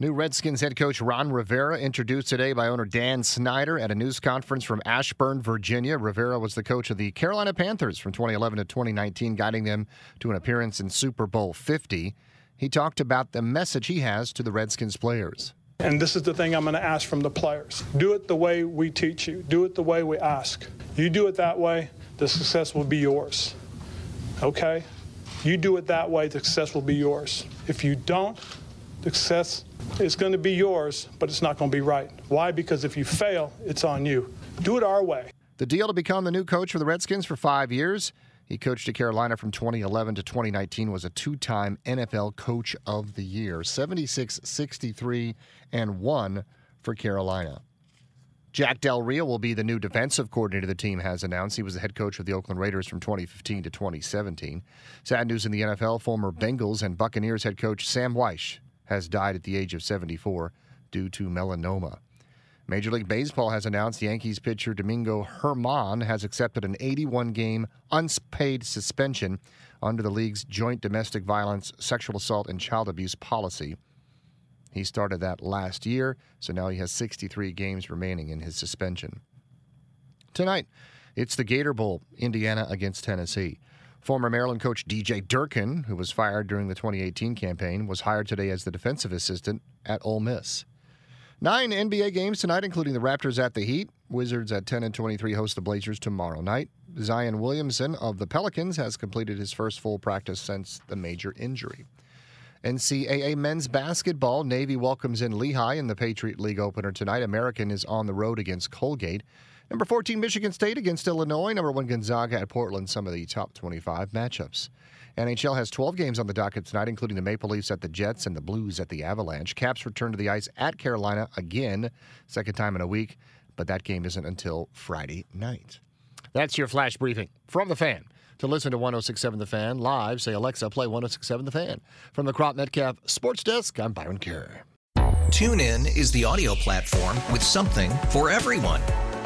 New Redskins head coach Ron Rivera, introduced today by owner Dan Snyder at a news conference from Ashburn, Virginia. Rivera was the coach of the Carolina Panthers from 2011 to 2019, guiding them to an appearance in Super Bowl 50. He talked about the message he has to the Redskins players. And this is the thing I'm going to ask from the players. Do it the way we teach you. Do it the way we ask. You do it that way, the success will be yours. Okay? You do it that way, the success will be yours. If you don't, the success is going to be yours, but it's not going to be right. Why? Because if you fail, it's on you. Do it our way. The deal to become the new coach for the Redskins for 5 years. He coached at Carolina from 2011 to 2019, was a two-time NFL Coach of the Year, 76-63-1 for Carolina. Jack Del Rio will be the new defensive coordinator the team has announced. He was the head coach of the Oakland Raiders from 2015 to 2017. Sad news in the NFL, former Bengals and Buccaneers head coach Sam Wyche has died at the age of 74 due to melanoma. Major League Baseball has announced Yankees pitcher Domingo Germán has accepted an 81-game unpaid suspension under the league's joint domestic violence, sexual assault, and child abuse policy. He started that last year, so now he has 63 games remaining in his suspension. Tonight, it's the Gator Bowl, Indiana against Tennessee. Former Maryland coach D.J. Durkin, who was fired during the 2018 campaign, was hired today as the defensive assistant at Ole Miss. 9 NBA games tonight, including the Raptors at the Heat. Wizards at 10-23 host the Blazers tomorrow night. Zion Williamson of the Pelicans has completed his first full practice since the major injury. NCAA men's basketball. Navy welcomes in Lehigh in the Patriot League opener tonight. American is on the road against Colgate. Number 14, Michigan State against Illinois. Number 1, Gonzaga at Portland. Some of the top 25 matchups. NHL has 12 games on the docket tonight, including the Maple Leafs at the Jets and the Blues at the Avalanche. Caps return to the ice at Carolina again, second time in a week, but that game isn't until Friday night. That's your flash briefing from The Fan. To listen to 106.7 The Fan live, say, Alexa, play 106.7 The Fan. From the Crop Metcalf Sports Desk, I'm Byron Kerr. TuneIn is the audio platform with something for everyone.